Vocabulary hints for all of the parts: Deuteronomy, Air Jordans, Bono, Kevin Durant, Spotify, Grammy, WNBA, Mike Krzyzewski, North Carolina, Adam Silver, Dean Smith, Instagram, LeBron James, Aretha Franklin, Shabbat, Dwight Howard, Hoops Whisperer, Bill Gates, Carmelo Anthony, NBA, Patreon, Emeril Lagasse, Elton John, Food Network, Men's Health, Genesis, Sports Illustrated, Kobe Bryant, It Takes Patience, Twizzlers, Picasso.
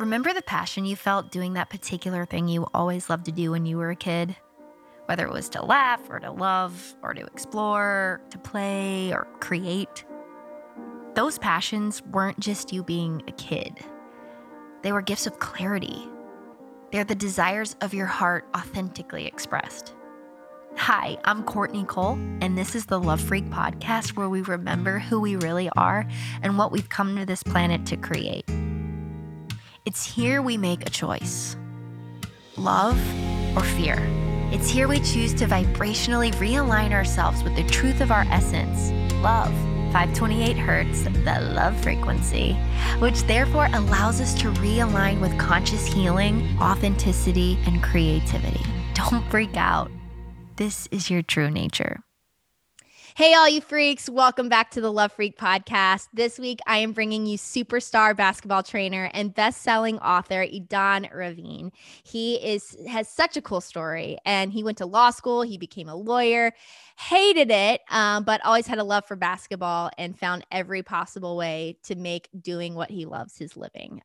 Remember the passion you felt doing that particular thing you always loved to do when you were a kid? Whether it was to laugh or to love or to explore, to play or create. Those passions weren't just you being a kid. They were gifts of clarity. They're the desires of your heart authentically expressed. Hi, I'm Courtney Cole, and this is the Love Freq Podcast, where we remember who we really are and what we've come to this planet to create. It's here we make a choice. Love or fear. It's here we choose to vibrationally realign ourselves with the truth of our essence, love, 528 Hertz, the love frequency, which therefore allows us to realign with conscious healing, authenticity, and creativity. Don't freak out. This is your true nature. Hey, all you freaks. Welcome back to the Love Freq Podcast. This week, I am bringing you superstar basketball trainer and best-selling author Idan Ravin. He has such a cool story, and he went to law school. He became a lawyer, hated it, but always had a love for basketball and found every possible way to make doing what he loves his living.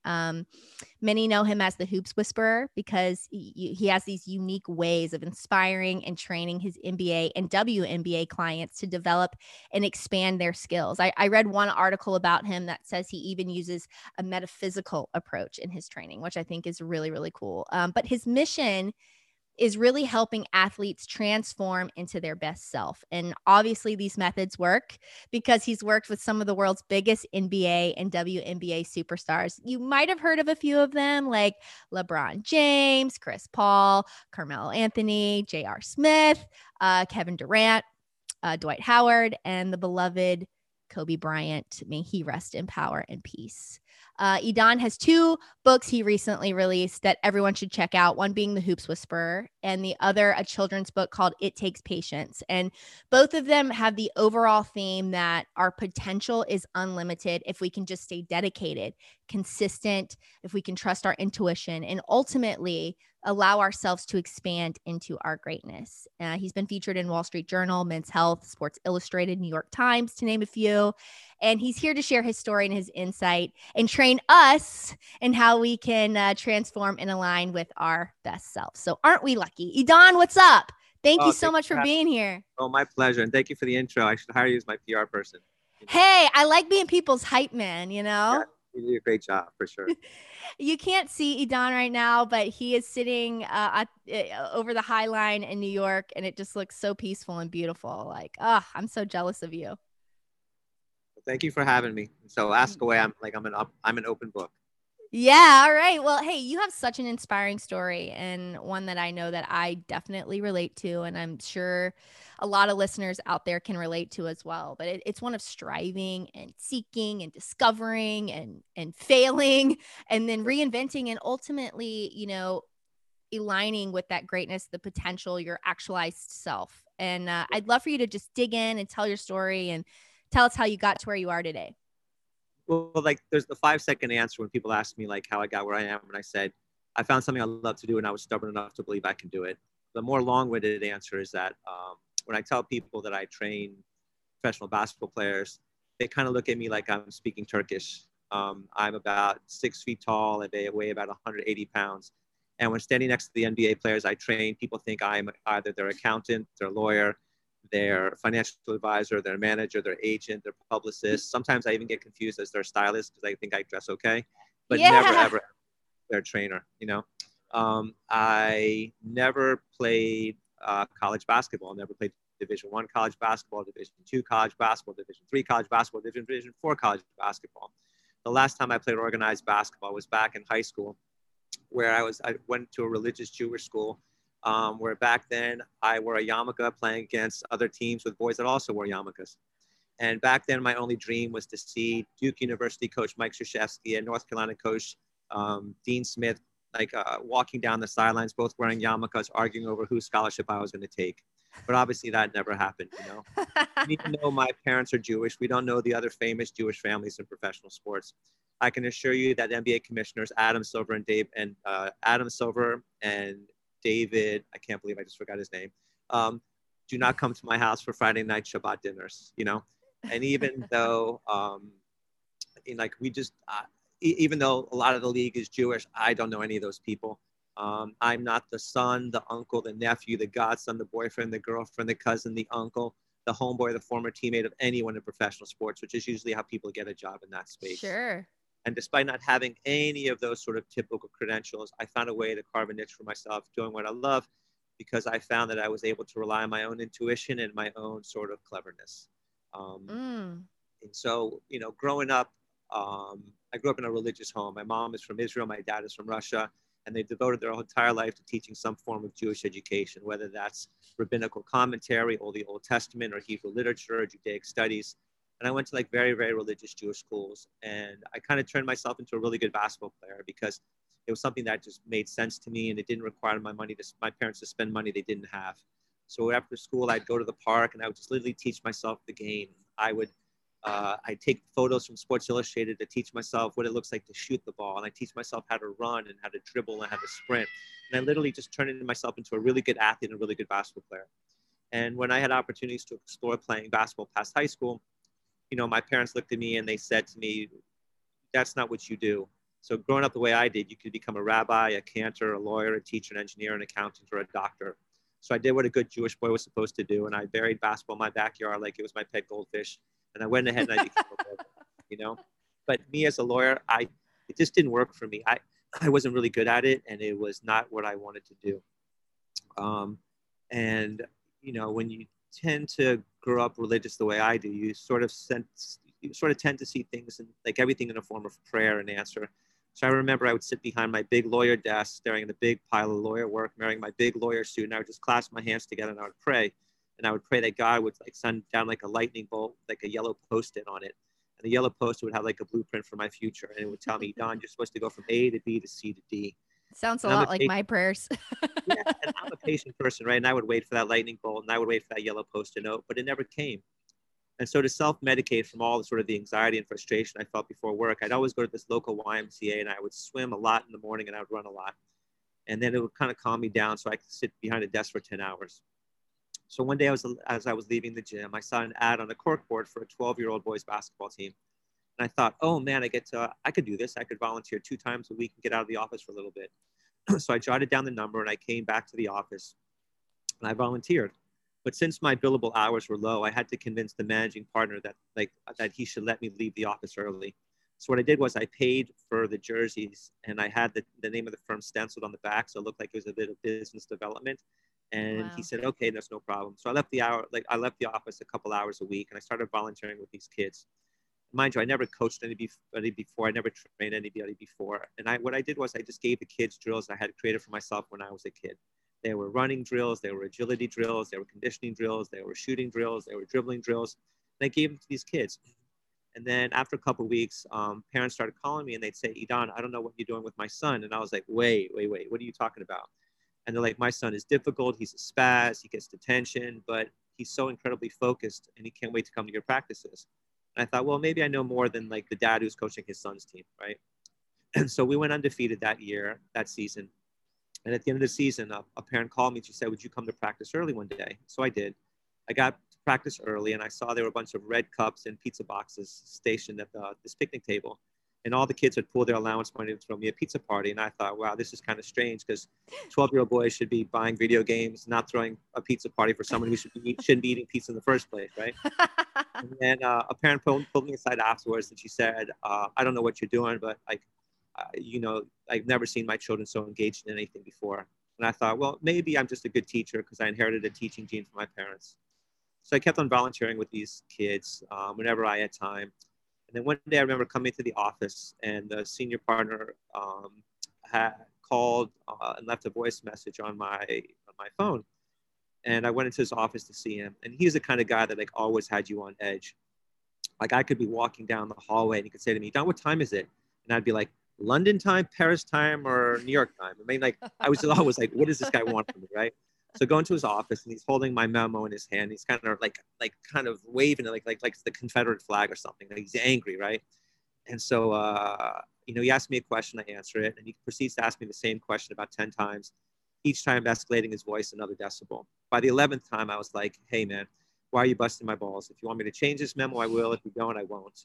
Many know him as the Hoops Whisperer because he has these unique ways of inspiring and training his NBA and WNBA clients to develop and expand their skills. I read one article about him that says he even uses a metaphysical approach in his training, which I think is really, really cool. But his mission is really helping athletes transform into their best self. And obviously these methods work because he's worked with some of the world's biggest NBA and WNBA superstars. You might've heard of a few of them like LeBron James, Chris Paul, Carmelo Anthony, J.R. Smith, Kevin Durant, Dwight Howard, and the beloved Kobe Bryant. May he rest in power and peace. Idan has two books he recently released that everyone should check out, one being The Hoops Whisperer and the other a children's book called It Takes Patience. And both of them have the overall theme that our potential is unlimited if we can just stay dedicated, consistent, if we can trust our intuition, and ultimately allow ourselves to expand into our greatness. He's been featured in Wall Street Journal, Men's Health, Sports Illustrated, New York Times, to name a few. And he's here to share his story and his insight and train us in how we can transform and align with our best self. So aren't we lucky? Idan, what's up? Thank you so much for being here. Oh, my pleasure. And thank you for the intro. I should hire you as my PR person. Hey, I like being people's hype man, you know? Yeah. You did a great job, for sure. You can't see Idan right now, but he is sitting over the High Line in New York, and it just looks so peaceful and beautiful. Like, I'm so jealous of you. Thank you for having me. So ask away. I'm an open book. Yeah. All right. Well, hey, you have such an inspiring story, and one that I know that I definitely relate to. And I'm sure a lot of listeners out there can relate to as well, but it's one of striving and seeking and discovering and failing and then reinventing and ultimately, you know, aligning with that greatness, the potential, your actualized self. And I'd love for you to just dig in and tell your story and tell us how you got to where you are today. Well, like there's the 5-second answer when people ask me like how I got where I am. And I said, I found something I love to do and I was stubborn enough to believe I can do it. The more long-winded answer is that when I tell people that I train professional basketball players, they kind of look at me like I'm speaking Turkish. I'm about 6 feet tall and they weigh about 180 pounds. And when standing next to the NBA players I train, people think I'm either their accountant, their lawyer, their financial advisor, their manager, their agent, their publicist. Sometimes I even get confused as their stylist because I think I dress okay, but never, ever their trainer, you know? I never played college basketball. I never played Division I college basketball, Division II college basketball, Division III college basketball, Division IV college basketball. The last time I played organized basketball was back in high school where I went to a religious Jewish school where back then I wore a yarmulke playing against other teams with boys that also wore yarmulkes. And back then my only dream was to see Duke University coach Mike Krzyzewski and North Carolina coach Dean Smith, walking down the sidelines, both wearing yarmulkes, arguing over whose scholarship I was going to take. But obviously that never happened, you know. Even though my parents are Jewish, we don't know the other famous Jewish families in professional sports. I can assure you that NBA commissioners Adam Silver and David, I can't believe I just forgot his name, do not come to my house for Friday night Shabbat dinners, you know? And even though, even though a lot of the league is Jewish, I don't know any of those people. I'm not the son, the uncle, the nephew, the godson, the boyfriend, the girlfriend, the cousin, the uncle, the homeboy, the former teammate of anyone in professional sports, which is usually how people get a job in that space. Sure. And despite not having any of those sort of typical credentials, I found a way to carve a niche for myself doing what I love, because I found that I was able to rely on my own intuition and my own sort of cleverness. And so, you know, growing up, I grew up in a religious home. My mom is from Israel. My dad is from Russia. And they've devoted their entire life to teaching some form of Jewish education, whether that's rabbinical commentary or the Old Testament or Hebrew literature or Judaic studies. And I went to like very, very religious Jewish schools. And I kind of turned myself into a really good basketball player because it was something that just made sense to me, and it didn't require my parents to spend money they didn't have. So after school, I'd go to the park and I would just literally teach myself the game. I'd take photos from Sports Illustrated to teach myself what it looks like to shoot the ball. And I teach myself how to run and how to dribble and how to sprint. And I literally just turned myself into a really good athlete and a really good basketball player. And when I had opportunities to explore playing basketball past high school, you know, my parents looked at me and they said to me, that's not what you do. So growing up the way I did, you could become a rabbi, a cantor, a lawyer, a teacher, an engineer, an accountant, or a doctor. So I did what a good Jewish boy was supposed to do. And I buried basketball in my backyard like it was my pet goldfish. And I went ahead and I became a lawyer, you know. But me as a lawyer, it just didn't work for me. I wasn't really good at it, and it was not what I wanted to do. And, you know, when you tend to grow up religious the way I do, you sort of tend to see things and like everything in a form of prayer and answer. So I remember I would sit behind my big lawyer desk, staring at a big pile of lawyer work, wearing my big lawyer suit, and I would just clasp my hands together and I would pray. And I would pray that God would like send down like a lightning bolt, like a yellow post-it on it. And the yellow post-it would have like a blueprint for my future. And it would tell me, Don, you're supposed to go from A to B to C to D. Sounds a lot like my prayers. Yeah, and I'm a patient person, right? And I would wait for that lightning bolt and I would wait for that yellow post-it note, but it never came. And so to self-medicate from all the sort of the anxiety and frustration I felt before work, I'd always go to this local YMCA and I would swim a lot in the morning and I would run a lot. And then it would kind of calm me down so I could sit behind a desk for 10 hours. So one day as I was leaving the gym, I saw an ad on a corkboard for a 12-year-old boys basketball team. And I thought, oh man, I could do this. I could volunteer 2 times a week and get out of the office for a little bit. So I jotted down the number and I came back to the office and I volunteered. But since my billable hours were low, I had to convince the managing partner that he should let me leave the office early. So what I did was I paid for the jerseys and I had the name of the firm stenciled on the back. So it looked like it was a bit of business development. And wow. He said, okay, that's no problem. So I left the office a couple hours a week and I started volunteering with these kids. Mind you, I never coached anybody before. I never trained anybody before. And what I did was I just gave the kids drills I had created for myself when I was a kid. They were running drills. They were agility drills. They were conditioning drills. They were shooting drills. They were dribbling drills. And I gave them to these kids. And then after a couple of weeks, parents started calling me and they'd say, Idan, I don't know what you're doing with my son. And I was like, wait, what are you talking about? And they're like, my son is difficult. He's a spaz. He gets detention, but he's so incredibly focused and he can't wait to come to your practices. And I thought, well, maybe I know more than like the dad who's coaching his son's team, right? And so we went undefeated that season. And at the end of the season, a parent called me and she said, would you come to practice early one day? So I did. I got to practice early and I saw there were a bunch of red cups and pizza boxes stationed at this picnic table. And all the kids would pull their allowance money and throw me a pizza party. And I thought, wow, this is kind of strange because 12-year-old boys should be buying video games, not throwing a pizza party for someone who shouldn't be eating pizza in the first place, right? And then a parent pulled me aside afterwards and she said, I don't know what you're doing, but I've never seen my children so engaged in anything before. And I thought, well, maybe I'm just a good teacher because I inherited a teaching gene from my parents. So I kept on volunteering with these kids whenever I had time. And then one day I remember coming to the office and the senior partner had called and left a voice message on my phone. And I went into his office to see him. And he's the kind of guy that like always had you on edge. Like I could be walking down the hallway and he could say to me, Don, what time is it? And I'd be like, London time, Paris time, or New York time. I mean, like I was always like, what does this guy want from me, right? So go into his office and he's holding my memo in his hand. He's kind of like waving it like the Confederate flag or something. Like he's angry, right? And so, he asked me a question, I answer it, and he proceeds to ask me the same question about 10 times, each time escalating his voice another decibel. By the 11th time, I was like, hey man, why are you busting my balls? If you want me to change this memo, I will. If you don't, I won't.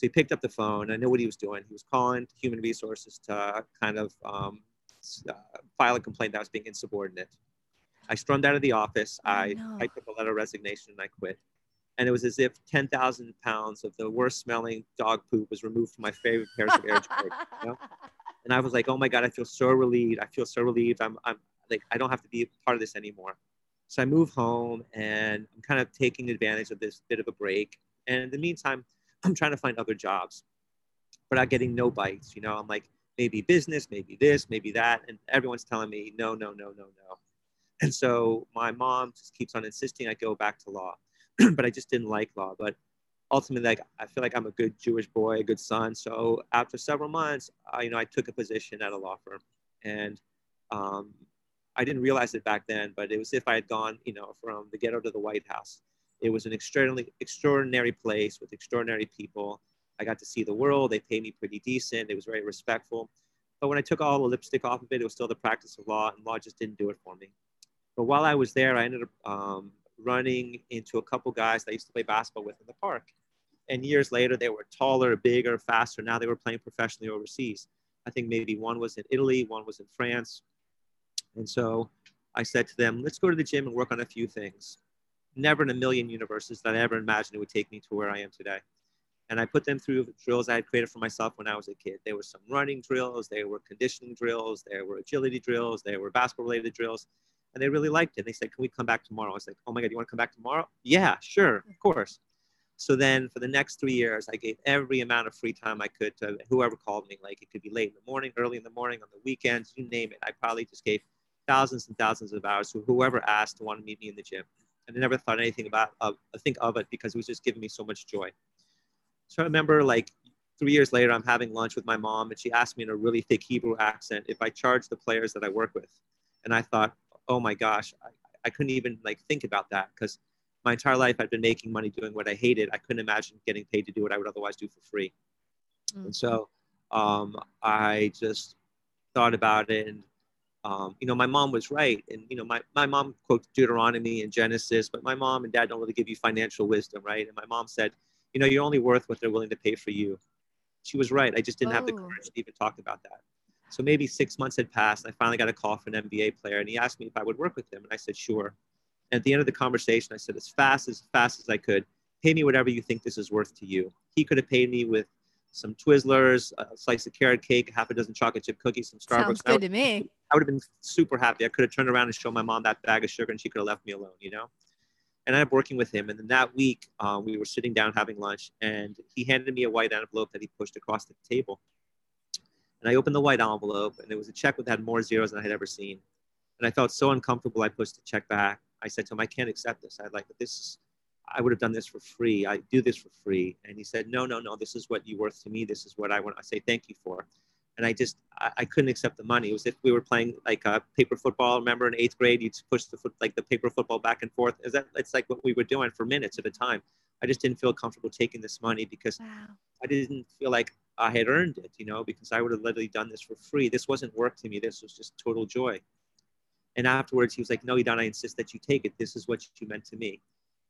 So he picked up the phone. I knew what he was doing. He was calling Human Resources to kind of file a complaint that I was being insubordinate. I stormed out of the office. I took a letter of resignation and I quit. And it was as if 10,000 pounds of the worst smelling dog poop was removed from my favorite pairs of Air Jordans. You know? And I was like, oh my God, I feel so relieved. I'm like, I don't have to be a part of this anymore. So I move home and I'm kind of taking advantage of this bit of a break. And in the meantime, I'm trying to find other jobs, but I'm getting no bites. You know, I'm like, maybe business, maybe this, maybe that. And everyone's telling me, no. And so my mom just keeps on insisting I go back to law. But I just didn't like law. But ultimately, like, I feel like I'm a good Jewish boy, a good son. So after several months, I took a position at a law firm. And I didn't realize it back then, but it was if I had gone, from the ghetto to the White House. It was an extraordinary place with extraordinary people. I got to see the world. They paid me pretty decent. It was very respectful. But when I took all the lipstick off of it, it was still the practice of law, and law just didn't do it for me. But while I was there, I ended up running into a couple guys that I used to play basketball with in the park. And years later, they were taller, bigger, faster. Now they were playing professionally overseas. I think maybe one was in Italy, one was in France. And so I said to them, let's go to the gym and work on a few things. Never in a million universes that I ever imagined it would take me to where I am today. And I put them through drills I had created for myself when I was a kid. There were some running drills, there were conditioning drills, there were agility drills, there were basketball-related drills. And they really liked it. They said, can we come back tomorrow? I was like, oh my God, you want to come back tomorrow? Yeah, sure, of course. So then for the next 3 years, I gave every amount of free time I could to whoever called me. Like it could be late in the morning, early in the morning, on the weekends, you name it. I probably just gave thousands and thousands of hours to whoever asked to want to meet me in the gym. And I never thought anything of it because it was just giving me so much joy. So I remember 3 years later, I'm having lunch with my mom and she asked me in a really thick Hebrew accent if I charge the players that I work with. And I thought, oh my gosh, I couldn't even think about that because my entire life I'd been making money doing what I hated. I couldn't imagine getting paid to do what I would otherwise do for free. Mm-hmm. And so I just thought about it and, my mom was right. And, my mom quotes Deuteronomy and Genesis, but my mom and dad don't really give you financial wisdom, right? And my mom said, you're only worth what they're willing to pay for you. She was right. I just didn't have the courage to even talk about that. So maybe 6 months had passed. And I finally got a call from an NBA player and he asked me if I would work with him. And I said, sure. And at the end of the conversation, I said, as fast as I could, pay me whatever you think this is worth to you. He could have paid me with some Twizzlers, a slice of carrot cake, half a dozen chocolate chip cookies, some Starbucks. Sounds good to me. I would have been super happy. I could have turned around and shown my mom that bag of sugar and she could have left me alone, And I ended up working with him. And then that week, we were sitting down having lunch and he handed me a white envelope that he pushed across the table. And I opened the white envelope and it was a check that had more zeros than I had ever seen. And I felt so uncomfortable, I pushed the check back. I said to him, I can't accept this. I would have done this for free. I do this for free. And he said, no, this is what you're worth to me. This is what I want to say thank you for. And I couldn't accept the money. It was if we were playing paper football. Remember in 8th grade, you'd push the paper football back and forth. It's like what we were doing for minutes at a time. I just didn't feel comfortable taking this money because I didn't feel like I had earned it, because I would have literally done this for free. This wasn't work to me. This was just total joy. And afterwards, he was like, no, Idan, I insist that you take it. This is what you meant to me.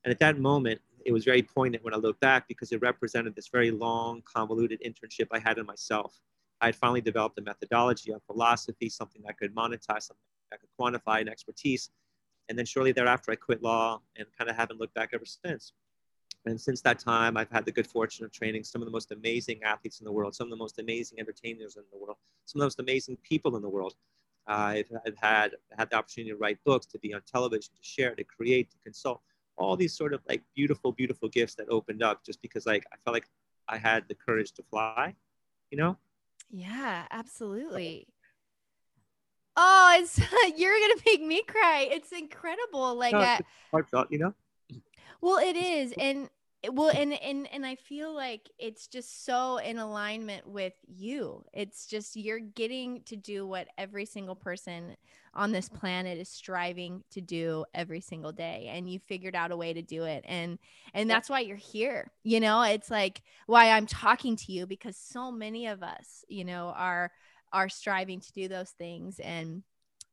And at that moment, it was very poignant when I look back because it represented this very long, convoluted internship I had in myself. I had finally developed a methodology, a philosophy, something I could monetize, something I could quantify, an expertise. And then shortly thereafter, I quit law and kind of haven't looked back ever since. And since that time, I've had the good fortune of training some of the most amazing athletes in the world, some of the most amazing entertainers in the world, some of the most amazing people in the world. I've had the opportunity to write books, to be on television, to share, to create, to consult, all these sort of beautiful, beautiful gifts that opened up just because I felt like I had the courage to fly, Yeah, absolutely. Oh, you're going to make me cry. It's incredible. It's heartfelt, Well, it is. And I feel like it's just so in alignment with you. It's just, you're getting to do what every single person on this planet is striving to do every single day. And you figured out a way to do it. And that's why you're here. It's why I'm talking to you, because so many of us, are striving to do those things, and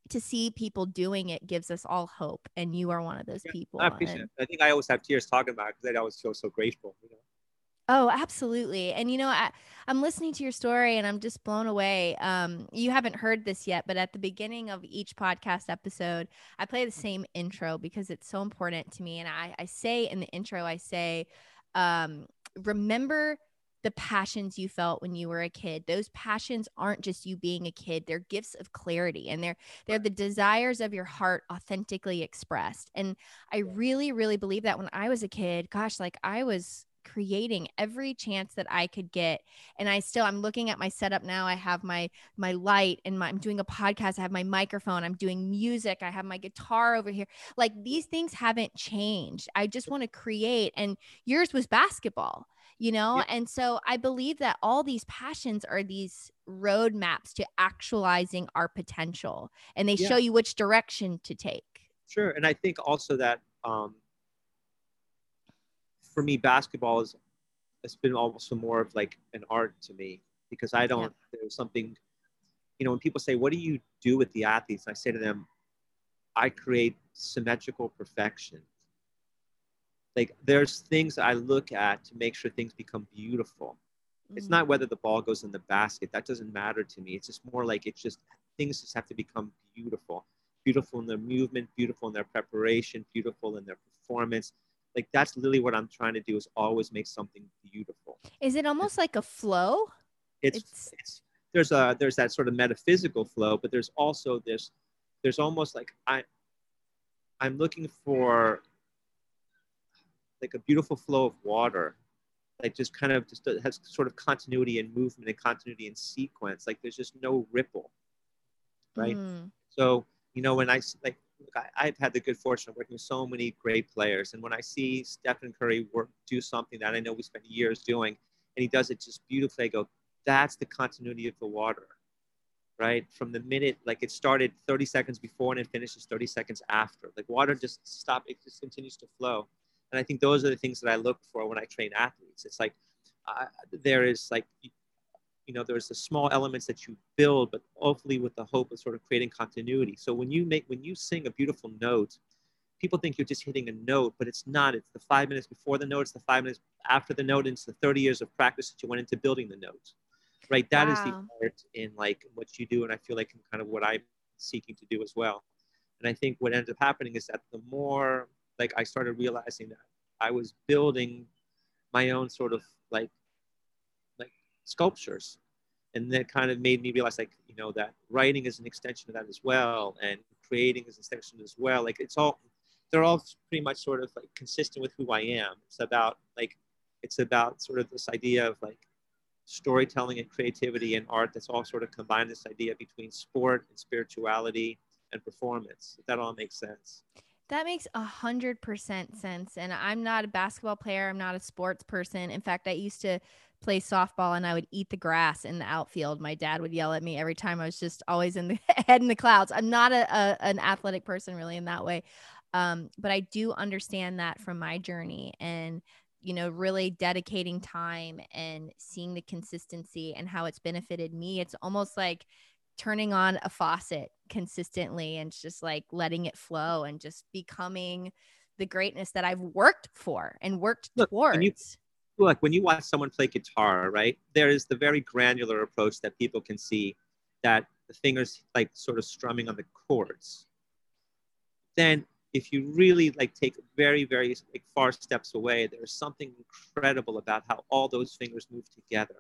to see people doing it gives us all hope. And you are one of those people. I appreciate it. I think I always have tears talking about it because I always feel so grateful. Oh, absolutely. And, you know, I'm listening to your story and I'm just blown away. You haven't heard this yet, but at the beginning of each podcast episode, I play the same intro because it's so important to me. And I say in the intro, I say, remember the passions you felt when you were a kid. Those passions aren't just you being a kid. They're gifts of clarity, and they're the desires of your heart authentically expressed. And I really, really believe that when I was a kid, gosh, like I was creating every chance that I could get. And I'm looking at my setup now. I have my light and I'm doing a podcast. I have my microphone. I'm doing music. I have my guitar over here. Like, these things haven't changed. I just want to create. And yours was basketball, you know? Yep. And so I believe that all these passions are these roadmaps to actualizing our potential, and they show you which direction to take. Sure. And I think also that, for me, basketball it's been almost more of like an art to me, because there's something, you know, when people say, what do you do with the athletes? I say to them, I create symmetrical perfection. Like, there's things I look at to make sure things become beautiful. Mm-hmm. It's not whether the ball goes in the basket. That doesn't matter to me. It's just more like, things just have to become beautiful, beautiful in their movement, beautiful in their preparation, beautiful in their performance. Like, that's literally what I'm trying to do, is always make something beautiful. Is it almost like a flow? There's that sort of metaphysical flow, but there's also there's almost like I'm looking for like a beautiful flow of water, like just has sort of continuity and movement and continuity and sequence. Like, there's just no ripple, right? Mm. So, you know, when I've had the good fortune of working with so many great players. And when I see Stephen Curry do something that I know we spent years doing, and he does it just beautifully, I go, that's the continuity of the water, right? From the minute, like, it started 30 seconds before and it finishes 30 seconds after. Like, water just it just continues to flow. And I think those are the things that I look for when I train athletes. It's like, there is like, you know, there's the small elements that you build, but hopefully with the hope of sort of creating continuity. So when you sing a beautiful note, people think you're just hitting a note, but it's not. It's the 5 minutes before the note, it's the 5 minutes after the note, and it's the 30 years of practice that you went into building the note, right? That is the art in like what you do. And I feel like kind of what I'm seeking to do as well. And I think what ends up happening is that the more, like, I started realizing that I was building my own sort of like sculptures. And that kind of made me realize, like, you know, that writing is an extension of that as well. And creating is an extension as well. Like, they're all pretty much sort of like consistent with who I am. It's about sort of this idea of like storytelling and creativity and art that's all sort of combined, this idea between sport and spirituality and performance, if that all makes sense. That makes 100% sense. And I'm not a basketball player. I'm not a sports person. In fact, I used to play softball and I would eat the grass in the outfield. My dad would yell at me every time. I was just always in the head in the clouds. I'm not an athletic person really in that way. But I do understand that from my journey, and, you know, really dedicating time and seeing the consistency and how it's benefited me. It's almost like turning on a faucet consistently and just like letting it flow and just becoming the greatness that I've worked for and worked towards. When you watch someone play guitar, right, there is the very granular approach that people can see, that the fingers like sort of strumming on the chords. Then if you really like take very, very like far steps away, there's something incredible about how all those fingers move together,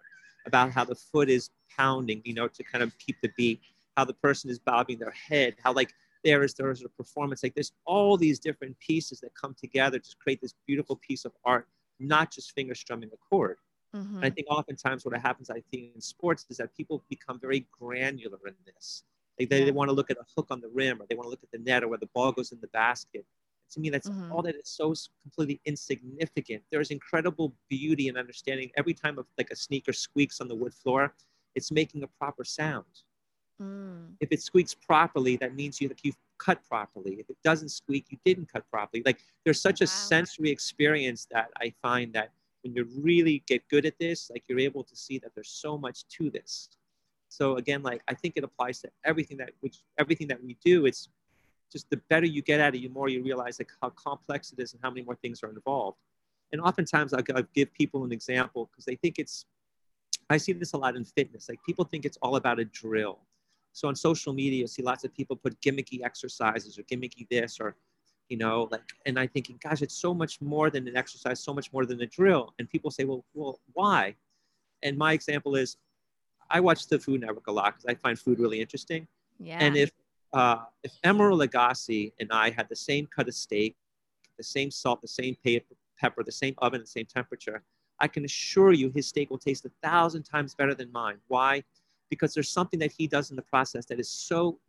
about how the foot is pounding, you know, to kind of keep the beat, how the person is bobbing their head, how like there is a performance. Like, there's all these different pieces that come together to create this beautiful piece of art, not just finger strumming a chord. Mm-hmm. And I think oftentimes what happens, I think, in sports is that people become very granular in this. Like, they want to look at a hook on the rim, or they want to look at the net, or where the ball goes in the basket. To me, that's all that is so completely insignificant. There is incredible beauty and understanding. Every time a sneaker squeaks on the wood floor, it's making a proper sound. Mm. If it squeaks properly, that means you've cut properly. If it doesn't squeak, you didn't cut properly. Like, there's such a sensory experience that I find that when you really get good at this, like, you're able to see that there's so much to this. So again, like, I think it applies to everything that we do. It's just the better you get at it, the more you realize like how complex it is and how many more things are involved. And oftentimes I give people an example because they think it's, I see this a lot in fitness. Like people think it's all about a drill. So on social media, you see lots of people put gimmicky exercises or gimmicky this or, you know, like, and I'm thinking, gosh, it's so much more than an exercise, so much more than a drill. And people say, well, why? And my example is I watch the Food Network a lot because I find food really interesting. Yeah. And if Emeril Lagasse and I had the same cut of steak, the same salt, the same pepper, the same oven, the same temperature, I can assure you his steak will taste 1,000 times better than mine. Why? Because there's something that he does in the process that is so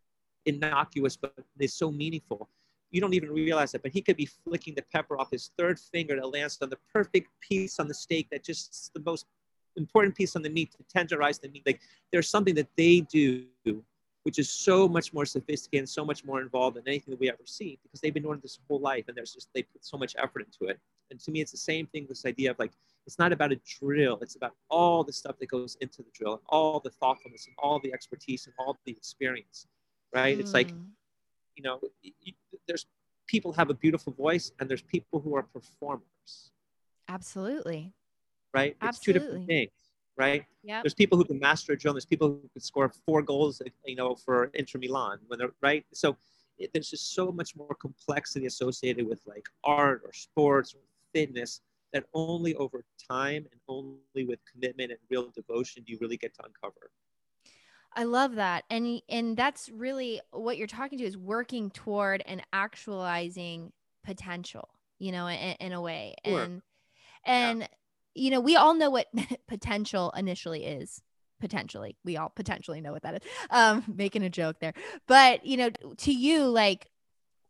innocuous, but is so meaningful. You don't even realize it, but he could be flicking the pepper off his third finger that lands on the perfect piece on the steak that just the most important piece on the meat to tenderize the meat. Like there's something that they do, which is so much more sophisticated and so much more involved than anything that we ever see because they've been doing this whole life and there's just, they put so much effort into it. And to me, it's the same thing, this idea of like, it's not about a drill. It's about all the stuff that goes into the drill and all the thoughtfulness and all the expertise and all the experience, right? Mm. It's like, you know, there's people have a beautiful voice and there's people who are performers. Absolutely. Right? Absolutely. It's two different things, right? Yep. There's people who can master a drill. There's people who can score 4 goals, you know, for Inter Milan when they're right. So there's just so much more complexity associated with like art or sports or fitness that only over time and only with commitment and real devotion do you really get to uncover. I love that. And that's really what you're talking to is working toward and actualizing potential, you know, in a way. Sure. And, yeah. You know, we all know what potential initially is. Potentially. We all potentially know what that is. Making a joke there. But, you know, to you, like,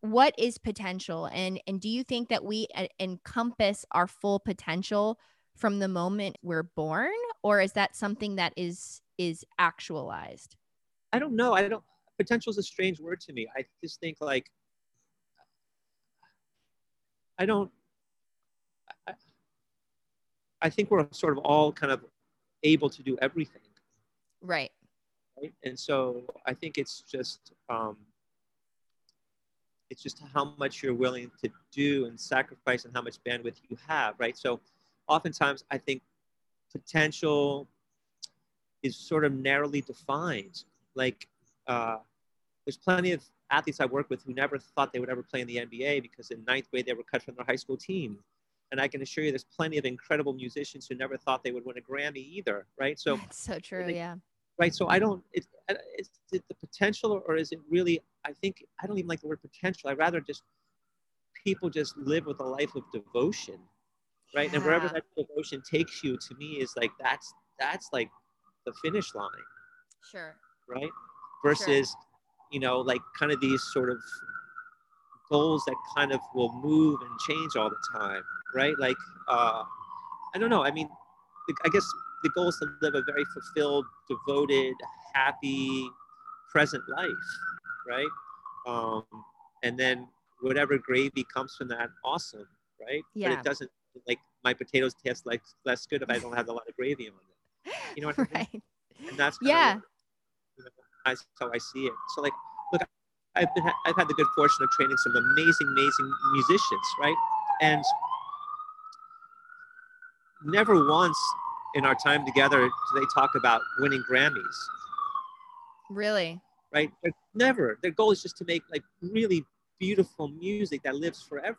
what is potential? And do you think that we encompass our full potential from the moment we're born? Or is that something that is actualized? I don't know. Potential is a strange word to me. I just think like, I think we're sort of all kind of able to do everything. Right. And so I think it's just how much you're willing to do and sacrifice and how much bandwidth you have, right? So oftentimes I think potential is sort of narrowly defined. Like there's plenty of athletes I work with who never thought they would ever play in the NBA because in 9th grade they were cut from their high school team. And I can assure you there's plenty of incredible musicians who never thought they would win a Grammy either, right? So that's so true, yeah. Right, so is it the potential or is it really, I think, I don't even like the word potential. I'd rather just people just live with a life of devotion, right? Yeah. And wherever that devotion takes you, to me, is like, that's like the finish line. Sure. Right? Versus, sure. You know, like kind of these sort of goals that kind of will move and change all the time, right? Like, I don't know. I mean, I guess the goal is to live a very fulfilled, devoted, happy, present life, right? And then whatever gravy comes from that, awesome, right? Yeah. But it doesn't, like, my potatoes taste like less good if I don't have a lot of gravy on them. You know what right. I mean? And that's kind yeah. of that's how I see it. So, like, look, I've had the good fortune of training some amazing musicians, right? And never once in our time together do they talk about winning Grammys. Really? Right? Never. Their goal is just to make like really beautiful music that lives forever.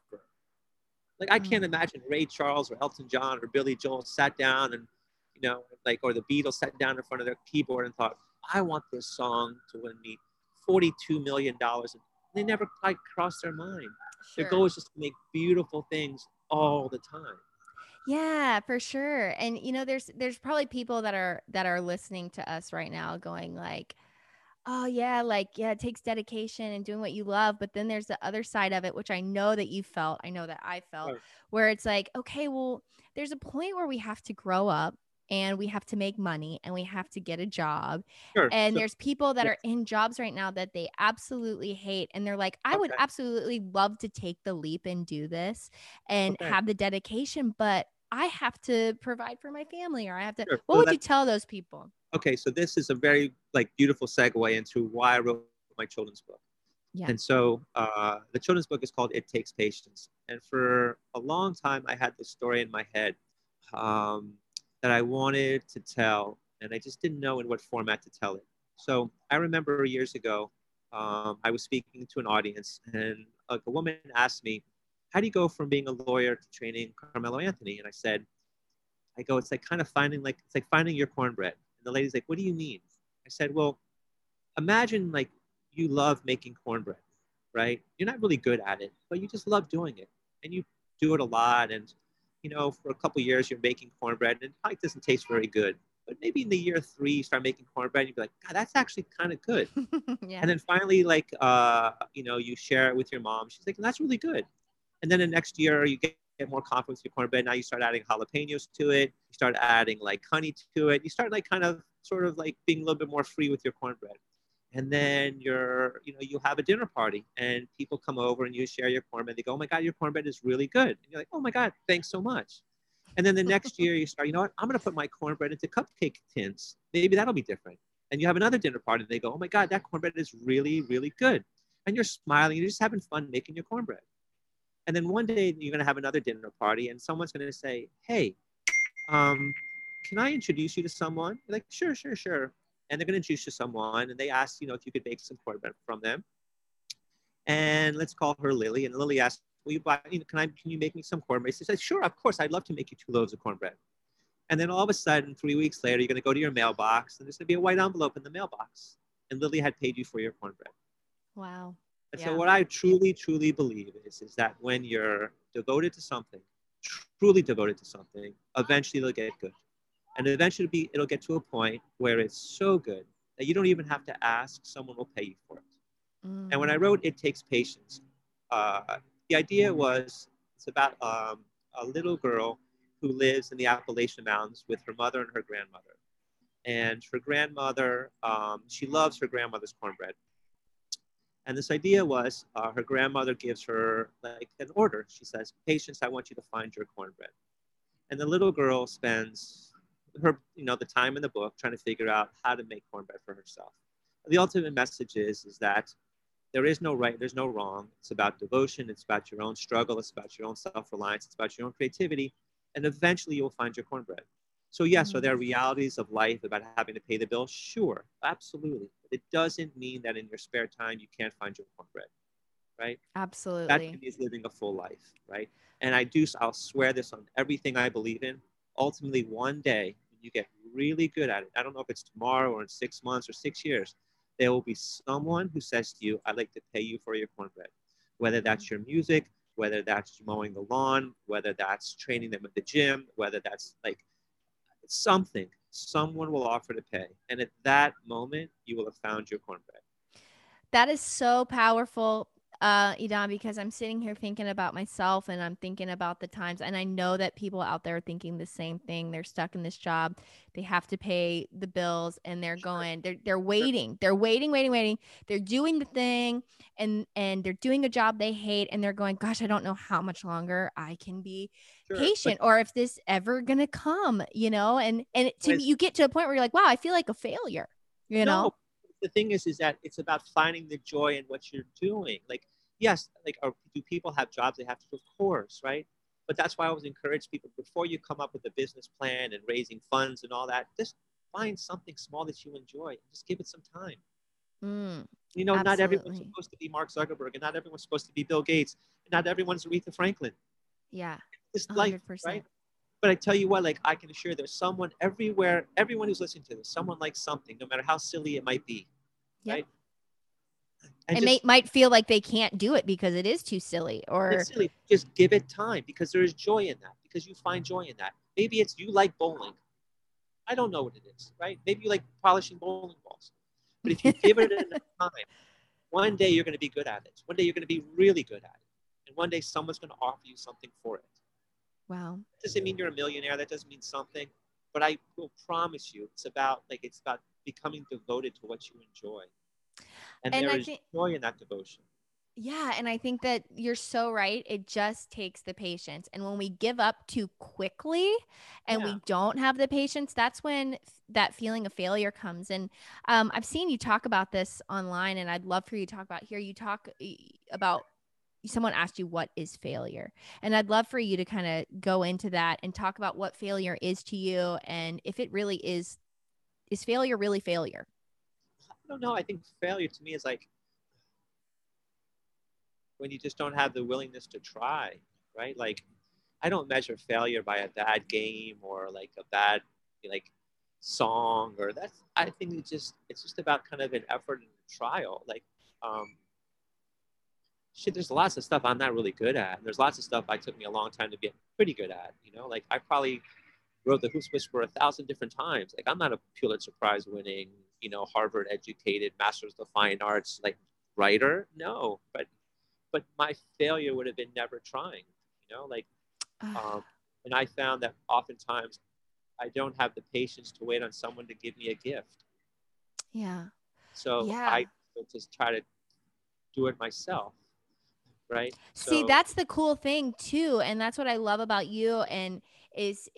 Like I can't imagine Ray Charles or Elton John or Billy Joel sat down and, you know, like, or the Beatles sat down in front of their keyboard and thought, I want this song to win me $42 million. And they never quite crossed their mind. Sure. Their goal is just to make beautiful things all the time. Yeah, for sure. And, you know, there's probably people that are listening to us right now going like, oh yeah, like, yeah, it takes dedication and doing what you love. But then there's the other side of it, which I know that you felt, I know that I felt, right. Where it's like, okay, well, there's a point where we have to grow up and we have to make money and we have to get a job. Sure. And so, there's people that yes. are in jobs right now that they absolutely hate. And they're like, I okay. would absolutely love to take the leap and do this and okay. have the dedication, but I have to provide for my family or I have to, sure. What would you tell those people? Okay. So this is a very like beautiful segue into why I wrote my children's book. Yeah. And so the children's book is called It Takes Patience. And for a long time, I had this story in my head that I wanted to tell, and I just didn't know in what format to tell it. So I remember years ago, I was speaking to an audience, and a woman asked me, how do you go from being a lawyer to training Carmelo Anthony? And I said, it's like kind of finding, like, it's like finding your cornbread. And the lady's like, what do you mean? I said, well, imagine like you love making cornbread, right? You're not really good at it, but you just love doing it. And you do it a lot. And, you know, for a couple of years, you're making cornbread and it probably doesn't taste very good. But maybe in the year 3, you start making cornbread and you'd be like, God, that's actually kind of good. Yeah. And then finally, like, you know, you share it with your mom. She's like, that's really good. And then the next year, you get more confidence with your cornbread. Now you start adding jalapenos to it. You start adding like honey to it. You start like kind of sort of like being a little bit more free with your cornbread. And then you're, you know, you have a dinner party and people come over and you share your cornbread. They go, oh my God, your cornbread is really good. And you're like, oh my God, thanks so much. And then the next year you start, you know what, I'm going to put my cornbread into cupcake tins. Maybe that'll be different. And you have another dinner party and they go, oh my God, that cornbread is really, really good. And you're smiling, you're just having fun making your cornbread. And then one day you're going to have another dinner party and someone's going to say, hey, can I introduce you to someone? You're like, sure. And they're going to introduce you to someone, and they ask, you know, if you could bake some cornbread from them. And let's call her Lily. And Lily asks, will you buy, you know, can you make me some cornbread? She says, sure, of course, I'd love to make you 2 loaves of cornbread. And then all of a sudden, 3 weeks later, you're going to go to your mailbox, and there's going to be a white envelope in the mailbox. And Lily had paid you for your cornbread. Wow. And yeah. So what I truly believe is that when you're devoted to something, truly devoted to something, eventually it'll get good. And eventually it'll get to a point where it's so good that you don't even have to ask, someone will pay you for it. Mm. And when I wrote It Takes Patience, the idea was, it's about a little girl who lives in the Appalachian Mountains with her mother and her grandmother. And her grandmother, she loves her grandmother's cornbread. And this idea was, her grandmother gives her like an order. She says, Patience, I want you to find your cornbread. And the little girl spends her, you know, the time in the book trying to figure out how to make cornbread for herself. The ultimate message is that there is no right, there's no wrong. It's about devotion. It's about your own struggle. It's about your own self-reliance. It's about your own creativity. And eventually you'll find your cornbread. So yes, are there realities of life about having to pay the bill? Sure, absolutely. But it doesn't mean that in your spare time, you can't find your cornbread, right? Absolutely. That is living a full life, right? And I'll swear this on everything I believe in. Ultimately, one day, when you get really good at it, I don't know if it's tomorrow or in 6 months or 6 years, there will be someone who says to you, I'd like to pay you for your cornbread. Whether that's your music, whether that's mowing the lawn, whether that's training them at the gym, whether that's like something, someone will offer to pay. And at that moment, you will have found your cornbread. That is so powerful, Idan, because I'm sitting here thinking about myself and I'm thinking about the times, and I know that people out there are thinking the same thing. They're stuck in this job. They have to pay the bills and they're going, they're waiting. They're waiting. They're doing the thing and they're doing a job they hate and they're going, gosh, I don't know how much longer I can be patient or if this ever going to come, you know, and to me, you get to a point where you're like, wow, I feel like a failure, you know? The thing is that it's about finding the joy in what you're doing. Like, yes, like, do people have jobs they have to do? Of course, right? But that's why I always encourage people, before you come up with a business plan and raising funds and all that, just find something small that you enjoy and just give it some time. You know, absolutely. Not everyone's supposed to be Mark Zuckerberg, and not everyone's supposed to be Bill Gates, and not everyone's Aretha Franklin. Yeah, it's 100%. Life, right? But I tell you what, like, I can assure there's someone everywhere, everyone who's listening to this, someone likes something, no matter how silly it might be, right? And they might feel like they can't do it because it is too silly or... It's silly. Just give it time, because there is joy in that, because you find joy in that. Maybe it's you like bowling. I don't know what it is, right? Maybe you like polishing bowling balls. But if you give it enough time, one day you're going to be good at it. One day you're going to be really good at it. And one day someone's going to offer you something for it. Wow. That doesn't mean you're a millionaire. That doesn't mean something. But I will promise you, it's about becoming devoted to what you enjoy. And there is joy in that devotion. Yeah. And I think that you're so right. It just takes the patience. And when we give up too quickly and we don't have the patience, that's when that feeling of failure comes. And I've seen you talk about this online, and I'd love for you to talk about here. You talk about someone asked you, what is failure? And I'd love for you to kind of go into that and talk about what failure is to you. And if it really is failure really failure? I don't know. I think failure to me is like when you just don't have the willingness to try, right? Like, I don't measure failure by a bad game or like a bad, like, song or that's, I think it's just about kind of an effort and a trial. Like, shit, there's lots of stuff I'm not really good at. And there's lots of stuff I took me a long time to get pretty good at, you know, like I probably wrote the Hoops Whisperer 1,000 different times. Like I'm not a Pulitzer Prize winning, you know, Harvard educated, Master's of Fine Arts, like writer. No, but my failure would have been never trying, you know, like, and I found that oftentimes I don't have the patience to wait on someone to give me a gift. Yeah. So yeah. I just try to do it myself. Right. See, so that's the cool thing too. And that's what I love about you. And is,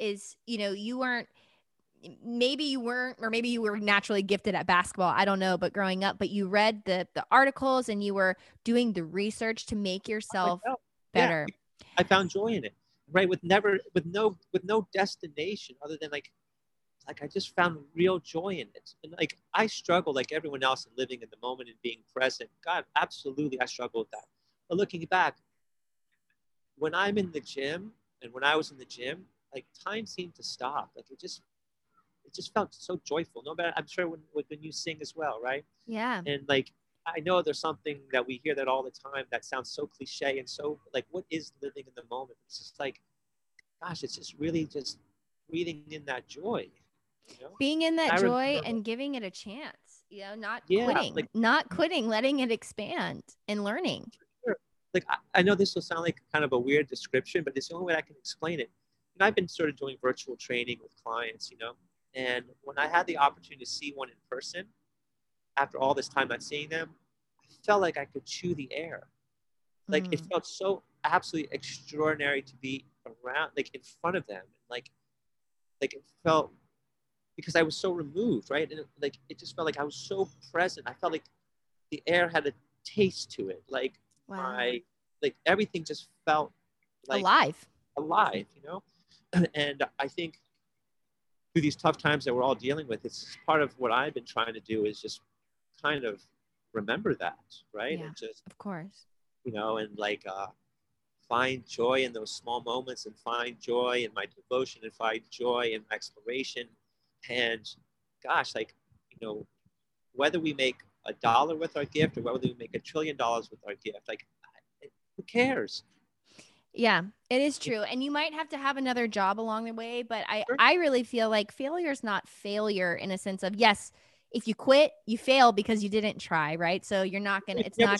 you know, maybe you were naturally gifted at basketball. I don't know, but growing up, but you read the articles and you were doing the research to make yourself better. Yeah. I found joy in it. Right. With no destination other than like I just found real joy in it. And like, I struggle like everyone else in living in the moment and being present. God, absolutely. I struggle with that. But looking back, when I'm in the gym and when I was in the gym, like time seemed to stop. Like it just felt so joyful. No matter, I'm sure when you sing as well, right? Yeah. And like, I know there's something that we hear that all the time that sounds so cliche and so like, what is living in the moment? It's just like, gosh, it's just really just breathing in that joy. You know? Being in that joy and giving it a chance, you know, not quitting, letting it expand and learning. Like, I know this will sound like kind of a weird description, but it's the only way I can explain it. And I've been sort of doing virtual training with clients, you know, and when I had the opportunity to see one in person, after all this time not seeing them, I felt like I could chew the air. Like it felt so absolutely extraordinary to be around, like in front of them. And like it felt, because I was so removed, right? And like, it just felt like I was so present. I felt like the air had a taste to it. Like, wow. Like everything just felt like alive, you know? And I think through these tough times that we're all dealing with, it's part of what I've been trying to do is just kind of remember that, right? Yeah, and just, of course, you know, and like find joy in those small moments and find joy in my devotion and find joy in my exploration. And gosh, like, you know, whether we make $1 with our gift or whether we make $1 trillion with our gift, like who cares? Yeah, it is true. And you might have to have another job along the way, but I really feel like failure is not failure in a sense of, yes, if you quit, you fail because you didn't try, right? So you're not going to, it never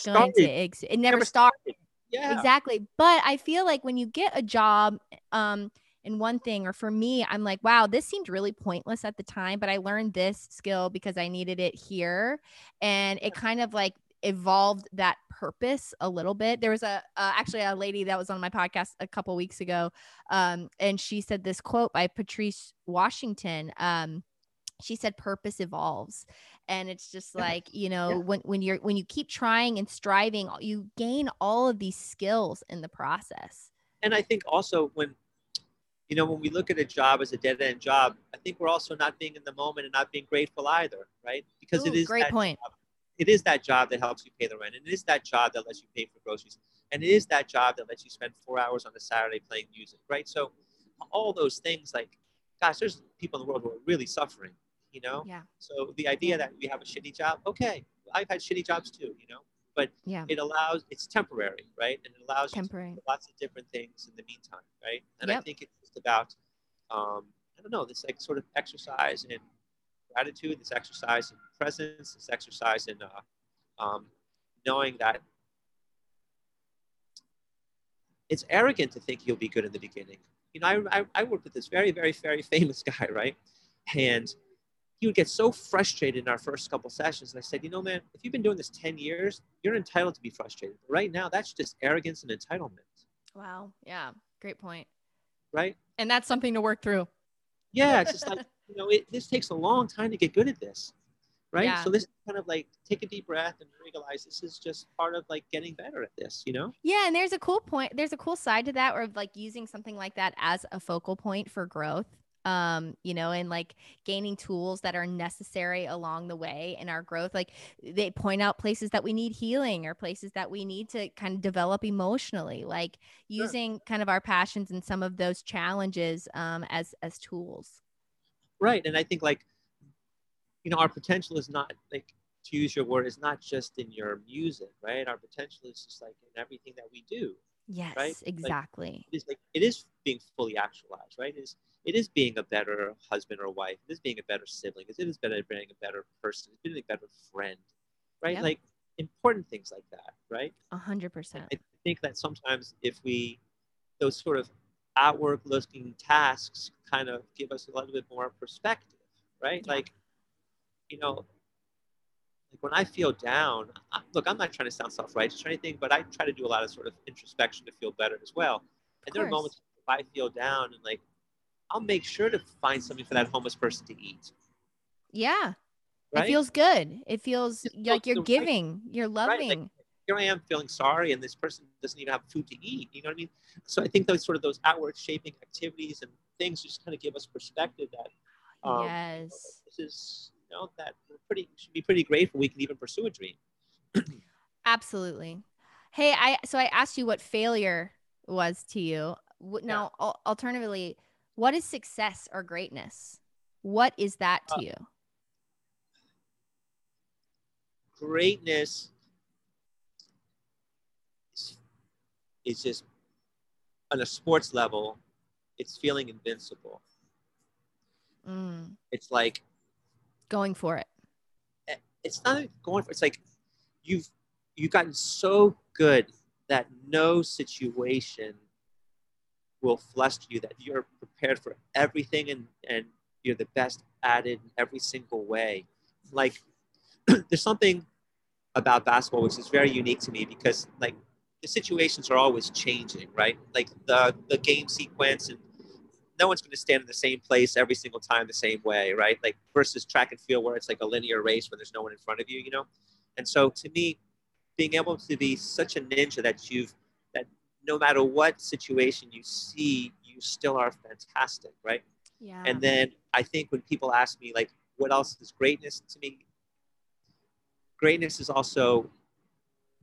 started. Yeah, exactly. But I feel like when you get a job, in one thing, or for me, I'm like, wow, this seemed really pointless at the time, but I learned this skill because I needed it here. And it kind of like evolved that purpose a little bit. There was actually a lady that was on my podcast a couple weeks ago. And she said this quote by Patrice Washington. She said, purpose evolves. And it's just like, you know, when you keep trying and striving, you gain all of these skills in the process. And I think also when we look at a job as a dead-end job, I think we're also not being in the moment and not being grateful either, right? Because it is that job that helps you pay the rent, and it is that job that lets you pay for groceries, and it is that job that lets you spend 4 hours on a Saturday playing music, right? So all those things, like, gosh, there's people in the world who are really suffering, you know? Yeah. So the idea that we have a shitty job, okay, I've had shitty jobs too, you know? But it's temporary, right? And it allows you to do lots of different things in the meantime, right? And I think it's just about, this like sort of exercise in gratitude, this exercise in presence, this exercise in knowing that it's arrogant to think you'll be good in the beginning. You know, I worked with this very, very, very famous guy, right? And he would get so frustrated in our first couple sessions. And I said, you know, man, if you've been doing this 10 years, you're entitled to be frustrated. But right now, that's just arrogance and entitlement. Wow. Yeah. Great point. Right. And that's something to work through. Yeah. It's just like, you know, this takes a long time to get good at this. right? Yeah. So this is kind of like, take a deep breath and realize this is just part of like getting better at this, you know? Yeah. And there's a cool point. There's a cool side to that, or like using something like that as a focal point for growth, you know, and like gaining tools that are necessary along the way in our growth. Like they point out places that we need healing or places that we need to kind of develop emotionally, like using kind of our passions and some of those challenges, as tools. Right. And I think like, you know, our potential is not like, to use your word, is not just in your music, right? Our potential is just like in everything that we do. Yes, right? Exactly. Like, it is being fully actualized, right? It is being a better husband or wife. It is being a better sibling. It is being a better person. It's being a better friend, right? Yep. Like important things like that, right? 100%. I think that sometimes if those sort of outward looking tasks kind of give us a little bit more perspective, right? Yeah. Like, you know, like when I feel down, I'm not trying to sound self-righteous or anything, but I try to do a lot of sort of introspection to feel better as well. And there are moments if I feel down and like, I'll make sure to find something for that homeless person to eat. Yeah. Right? It feels good. It feels like you're giving, you're loving. Right? Like, here I am feeling sorry and this person doesn't even have food to eat. You know what I mean? So I think those outward shaping activities and things just kind of give us perspective that yes, this is, you know, that should be pretty grateful we can even pursue a dream. Absolutely. Hey, I asked you what failure was to you. Now, alternatively, what is success or greatness? What is that to you? Greatness is just, on a sports level, it's feeling invincible. Mm. It's like going for it. It's not going for it. It's like you've gotten so good that no situation will fluster you, that you're prepared for everything and you're the best at it in every single way. Like there's something about basketball which is very unique to me because like the situations are always changing, right? Like the game sequence, and no one's going to stand in the same place every single time the same way, right? Like versus track and field where it's like a linear race where there's no one in front of you, you know? And so to me, being able to be such a ninja that no matter what situation you see, you still are fantastic, right? Yeah. And then I think when people ask me like, what else is greatness to me? Greatness is also,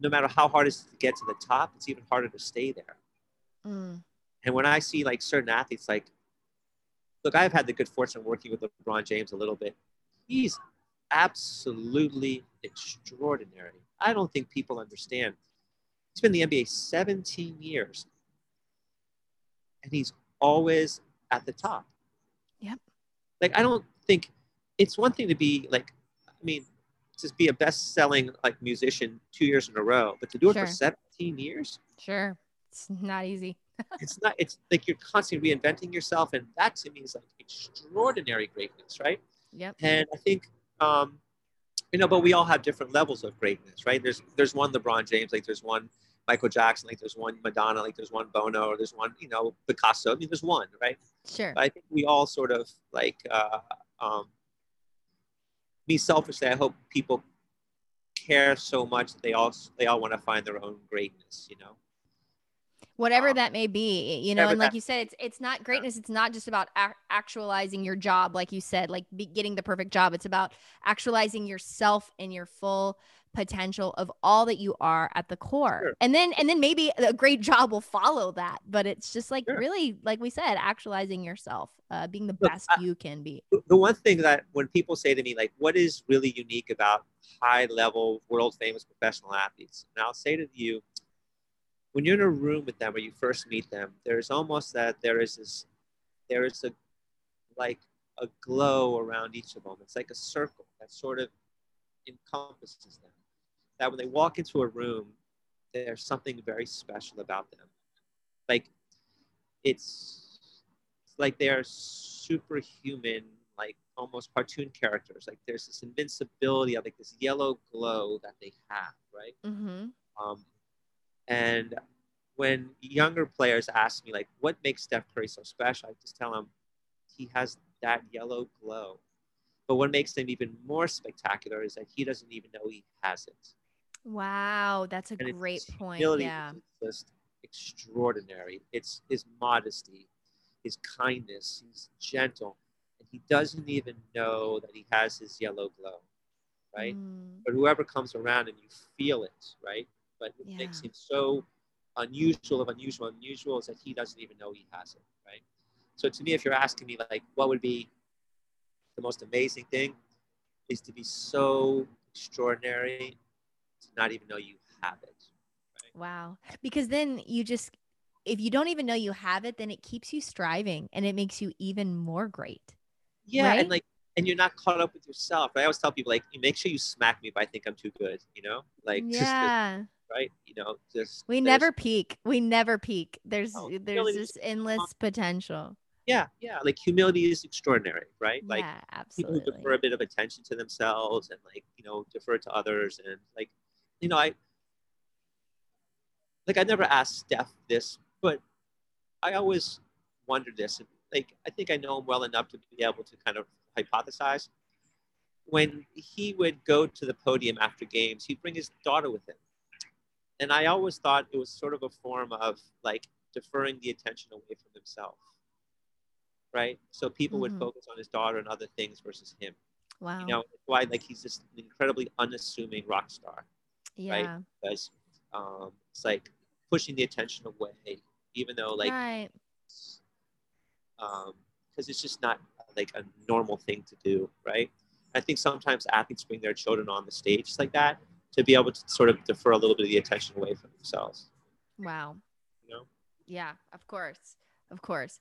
no matter how hard it is to get to the top, it's even harder to stay there. Mm. And when I see like certain athletes, like, look, I've had the good fortune of working with LeBron James a little bit. He's absolutely extraordinary. I don't think people understand. He's been in the NBA 17 years, and he's always at the top. Yep. Like, I don't think it's one thing to be like, I mean, just be a best-selling like musician 2 years in a row, but to do it for 17 years? Sure. It's not easy. It's not, it's like you're constantly reinventing yourself, and that to me is like extraordinary greatness, right? Yep. And I think, you know, but we all have different levels of greatness, right? There's one LeBron James, like there's one Michael Jackson, like there's one Madonna, like there's one Bono, or there's one, you know, Picasso. I mean, there's one, right? Sure. But I think we all sort of like, me selfishly, I hope people care so much that they all want to find their own greatness, you know, whatever that may be, you know. And like you said, it's not greatness. It's not just about actualizing your job, like you said, like getting the perfect job. It's about actualizing yourself and your full potential of all that you are at the core. Sure. And then maybe a great job will follow that. But it's just like really, like we said, actualizing yourself, being the best you can be. The one thing that when people say to me, like, what is really unique about high level, world famous professional athletes? And I'll say to you, when you're in a room with them or you first meet them, there's almost that there is a like a glow around each of them. It's like a circle that sort of encompasses them. That when they walk into a room, there's something very special about them. Like it's like they are superhuman, like almost cartoon characters. Like there's this invincibility of like this yellow glow that they have, right? Mm-hmm. And when younger players ask me like, what makes Steph Curry so special? I just tell them he has that yellow glow. But what makes him even more spectacular is that he doesn't even know he has it. Wow, that's a great point. Yeah, just extraordinary. It's his modesty, his kindness. He's gentle, and he doesn't even know that he has his yellow glow, right? Mm. But whoever comes around and you feel it, right? But what makes him so unusual is that he doesn't even know he has it, right? So to me, if you're asking me, like, what would be the most amazing thing, is to be so extraordinary to not even know you have it. Right? Wow. Because then you just, if you don't even know you have it, then it keeps you striving and it makes you even more great. Yeah. Right? And you're not caught up with yourself. Right? I always tell people, like, make sure you smack me if I think I'm too good, you know, like, just right. You know, just, we never peak. There's, there's this endless potential. Yeah. Yeah. Like, humility is extraordinary, right? Like, absolutely. People defer a bit of attention to themselves and, like, you know, defer to others. And, like, you know, I never asked Steph this, but I always wondered this. And, like, I think I know him well enough to be able to kind of hypothesize. When he would go to the podium after games, he'd bring his daughter with him. And I always thought it was sort of a form of, like, deferring the attention away from himself. Right? So people would focus on his daughter and other things versus him. Wow. You know, it's why, like, he's just an incredibly unassuming rock star. Yeah. Right? Because it's like pushing the attention away, even though, like, because it's just not like a normal thing to do. Right? I think sometimes athletes bring their children on the stage like that to be able to sort of defer a little bit of the attention away from themselves. Wow. You know? Yeah, of course. Of course.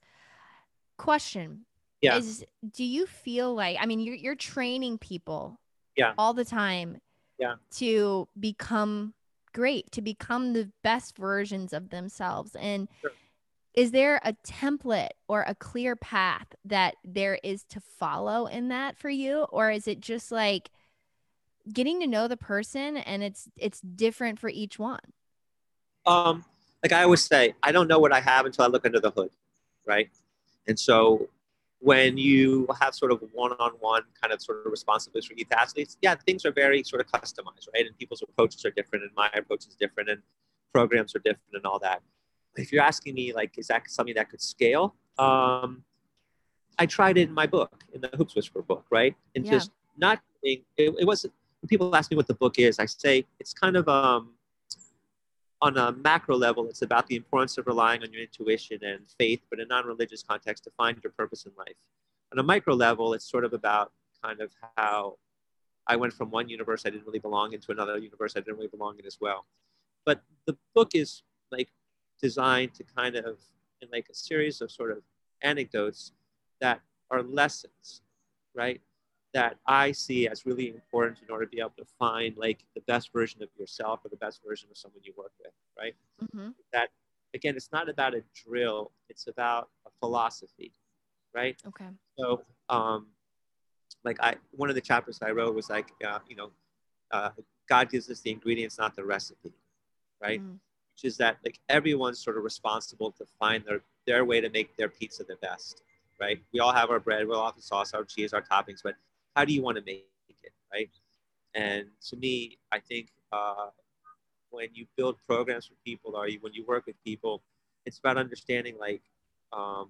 Question is, do you feel like, I mean, you're training people all the time to become great, to become the best versions of themselves. And is there a template or a clear path that there is to follow in that for you? Or is it just like getting to know the person and it's different for each one? Like I always say, I don't know what I have until I look under the hood, right? And so when you have sort of one-on-one kind of sort of responsibilities for youth athletes, things are very sort of customized, right? And people's approaches are different, and my approach is different, and programs are different, and all that. If you're asking me, like, is that something that could scale? I tried it in my book, in the Hoops Whisperer book, right? And just not being, it wasn't, when people ask me what the book is, I say it's kind of, on a macro level, it's about the importance of relying on your intuition and faith, but in a non-religious context, to find your purpose in life. On a micro level, it's sort of about kind of how I went from one universe I didn't really belong in to another universe I didn't really belong in as well. But the book is, like, designed to kind of, in like a series of sort of anecdotes that are lessons, right? That I see as really important in order to be able to find, like, the best version of yourself or the best version of someone you work with, right? Mm-hmm. That, again, it's not about a drill. It's about a philosophy, right? Okay. So, like, one of the chapters I wrote was, like, God gives us the ingredients, not the recipe, right? Mm. Which is that, like, everyone's sort of responsible to find their way to make their pizza the best, right? We all have our bread, we all have the sauce, our cheese, our toppings, but how do you want to make it, right? And to me, I think when you build programs for people, or when you work with people, it's about understanding, like, how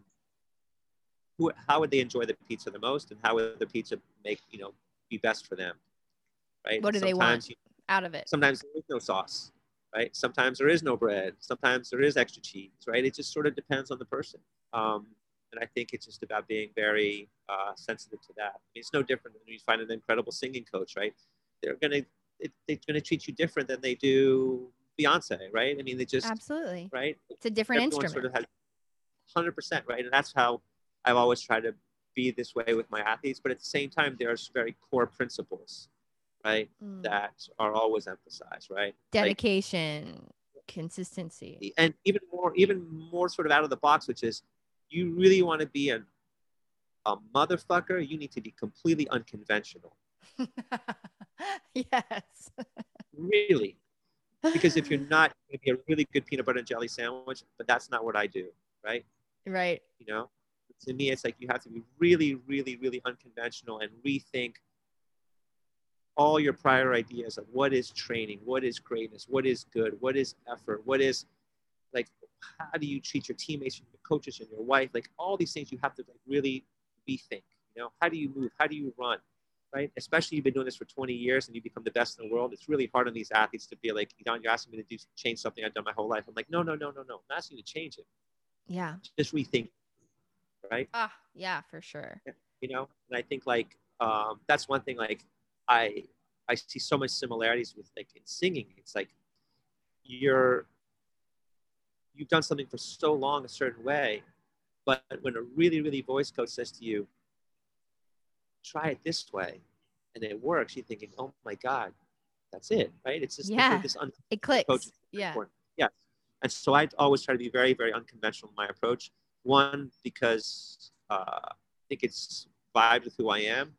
would they enjoy the pizza the most, and how would the pizza be best for them, right? What do they want out of it? Sometimes there is no sauce, right? Sometimes there is no bread. Sometimes there is extra cheese, right? It just sort of depends on the person. And I think it's just about being very sensitive to that. I mean, it's no different than when you find an incredible singing coach, right? They're gonna treat you different than they do Beyonce, right? I mean, they just absolutely, right? It's a different instrument. Sort of has 100%, right? And that's how I've always tried to be this way with my athletes. But at the same time, there's very core principles, right, that are always emphasized, right? Dedication, like, consistency, and even more sort of out of the box, which is, you really want to be a motherfucker, you need to be completely unconventional. Yes. Really. Because if you're not, you're going to be a really good peanut butter and jelly sandwich, but that's not what I do, right? Right. You know, to me, it's like you have to be really, really, really unconventional and rethink all your prior ideas of what is training, what is greatness, what is good, what is effort, what is, like, how do you treat your teammates, your coaches, and your wife? Like, all these things you have to, like, really rethink. You know, how do you move? How do you run? Right? Especially you've been doing this for 20 years and you become the best in the world. It's really hard on these athletes to be like, Idan, you're asking me to change something I've done my whole life. I'm like, no. I'm asking you to change it. Yeah. Just rethink. Right? Yeah, for sure. You know, and I think, like, that's one thing, like, I see so much similarities with, like, in singing. It's like you've done something for so long a certain way, but when a really, really voice coach says to you, try it this way, and it works, you're thinking, oh my God, that's it, right? It's just it clicks. Coach. Yeah. Yeah. And so I always try to be very, very unconventional in my approach. One, because I think it's vibed with who I am.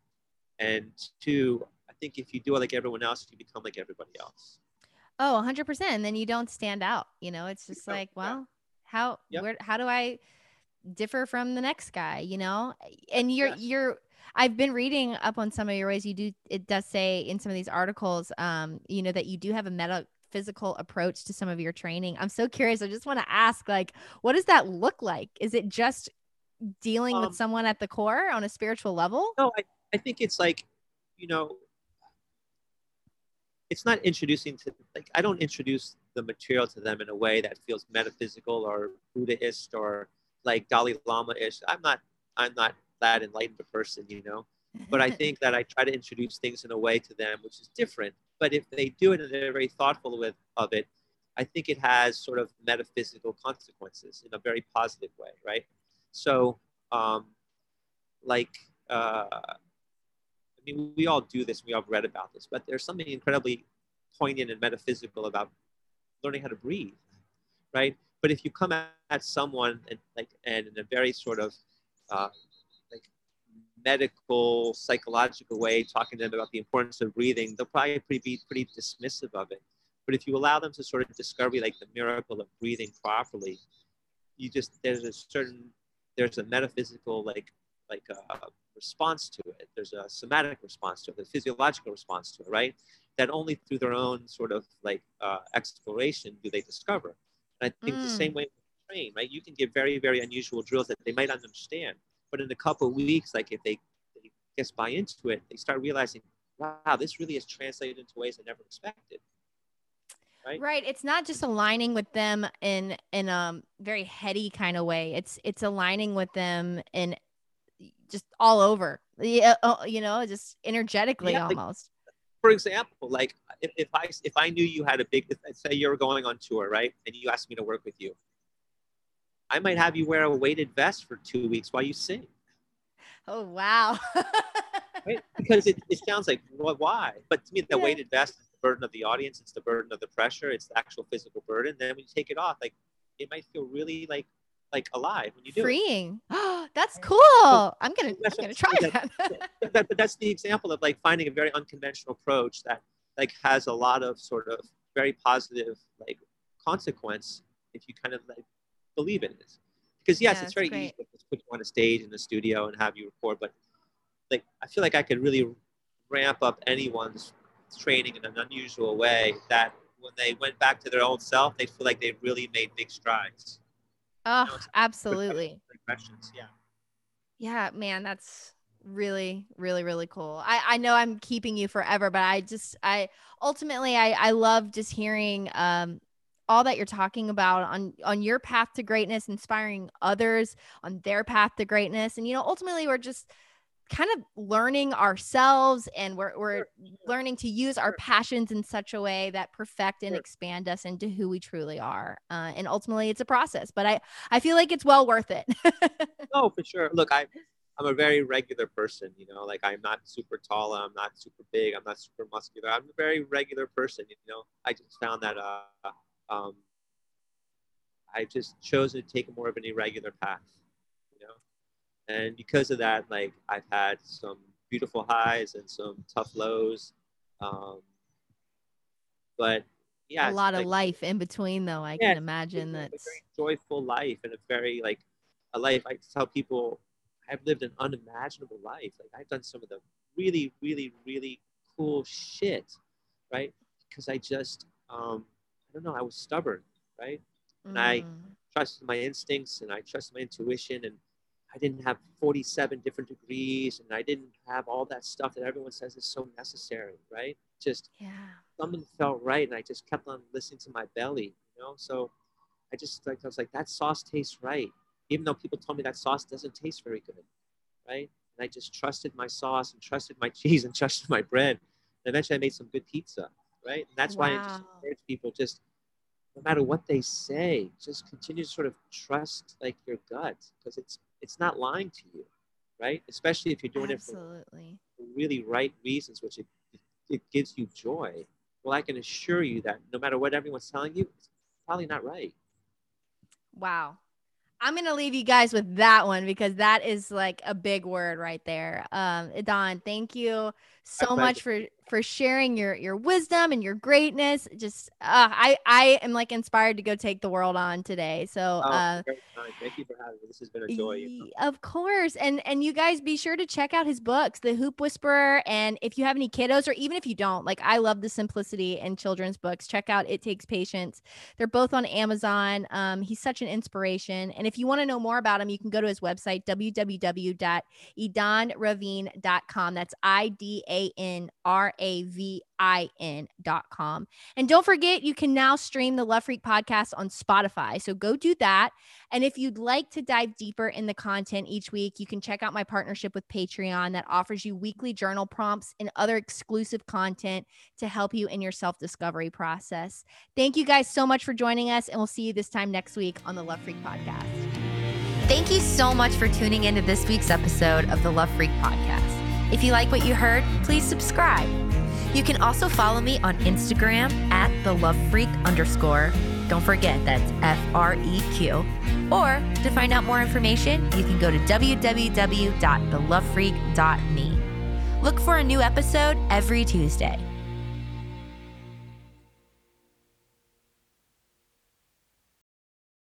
And two, I think if you do it like everyone else, you become like everybody else. Oh, 100%. And then you don't stand out. You know, it's just like, well, how do I differ from the next guy, you know? And I've been reading up on some of your ways. It does say in some of these articles, you know, that you do have a metaphysical approach to some of your training. I'm so curious. I just want to ask, like, what does that look like? Is it just dealing with someone at the core on a spiritual level? No, I think it's like, you know, it's not introducing to, like, I don't introduce the material to them in a way that feels metaphysical or Buddhist or like Dalai Lama-ish. I'm not that enlightened a person, you know, but I think that I try to introduce things in a way to them, which is different. But if they do it and they're very thoughtful of it, I think it has sort of metaphysical consequences in a very positive way. Right. So, I mean, we all do this. We all read about this, but there's something incredibly poignant and metaphysical about learning how to breathe, right? But if you come at someone and in a very sort of like medical, psychological way, talking to them about the importance of breathing, they'll probably be pretty dismissive of it. But if you allow them to sort of discover like the miracle of breathing properly, there's a metaphysical like a response to it. There's a somatic response to it, a physiological response to it, right? That only through their own sort of like exploration do they discover. And I think the same way with train, right? You can give very, very unusual drills that they might not understand, but in a couple of weeks, like if they just buy into it, they start realizing, wow, this really is translated into ways I never expected. Right. It's not just aligning with them in a very heady kind of way. It's aligning with them in just all over, you know, just energetically, almost. Like, for example, like if I knew you had say you're going on tour, right? And you asked me to work with you. I might have you wear a weighted vest for 2 weeks while you sing. Oh, wow. Right? Because it sounds like, well, why? But to me, the weighted vest is the burden of the audience. It's the burden of the pressure. It's the actual physical burden. Then when you take it off, like it might feel really like alive when you do freeing. Oh, that's cool. So, I'm gonna try that. But that's the example of like finding a very unconventional approach that like has a lot of sort of very positive like consequence if you kind of like believe in it. Because it's very easy to just put you on a stage in the studio and have you record, but like I feel like I could really ramp up anyone's training in an unusual way that when they went back to their old self, they feel like they really made big strides. Oh, you know, absolutely. Yeah, man, that's really, really, really cool. I know I'm keeping you forever, but I love just hearing all that you're talking about on your path to greatness, inspiring others on their path to greatness. And, you know, ultimately we're just kind of learning ourselves and we're learning to use our passions in such a way that perfect and expand us into who we truly are. And ultimately it's a process, but I feel like it's well worth it. Oh, for sure. Look, I'm a very regular person, you know, like I'm not super tall. I'm not super big. I'm not super muscular. I'm a very regular person. You know, I just found that, I've just chosen to take more of an irregular path. And because of that, like I've had some beautiful highs and some tough lows. But yeah, a lot of life in between though. I can imagine that. It's a very joyful life and a life I tell people I've lived an unimaginable life. Like, I've done some of the really, really, really cool shit, right? Because I just, I don't know, I was stubborn, right? And I trusted my instincts and I trusted my intuition, and I didn't have 47 different degrees, and I didn't have all that stuff that everyone says is so necessary, right? Just something felt right, and I just kept on listening to my belly, you know? So I just, like, I was like, that sauce tastes right, even though people told me that sauce doesn't taste very good, right? And I just trusted my sauce and trusted my cheese and trusted my bread. And eventually I made some good pizza, right? And that's why I just encourage people, just no matter what they say, just continue to sort of trust, like, your gut, because it's not lying to you, right? Especially if you're doing it for really right reasons, which it gives you joy. Well, I can assure you that no matter what everyone's telling you, it's probably not right. Wow. I'm going to leave you guys with that one, because that is like a big word right there. Idan, thank you so much for sharing your wisdom and your greatness. Just, I am like inspired to go take the world on today. So, thank you for having me. This has been a joy. Of course. And you guys be sure to check out his books, The Hoop Whisperer. And if you have any kiddos, or even if you don't, like, I love the simplicity in children's books. Check out It Takes Patience. They're both on Amazon. He's such an inspiration. And if you want to know more about him, you can go to his website, www.idanravin.com. That's IDANRAVIN.com. And don't forget, you can now stream the Love Freq podcast on Spotify. So go do that. And if you'd like to dive deeper in the content each week, you can check out my partnership with Patreon that offers you weekly journal prompts and other exclusive content to help you in your self-discovery process. Thank you guys so much for joining us, and we'll see you this time next week on the Love Freq podcast. Thank you so much for tuning into this week's episode of the Love Freq podcast. If you like what you heard, please subscribe. You can also follow me on Instagram at @thelovefreq_. Don't forget, that's FREQ. Or to find out more information, you can go to www.thelovefreq.me. Look for a new episode every Tuesday.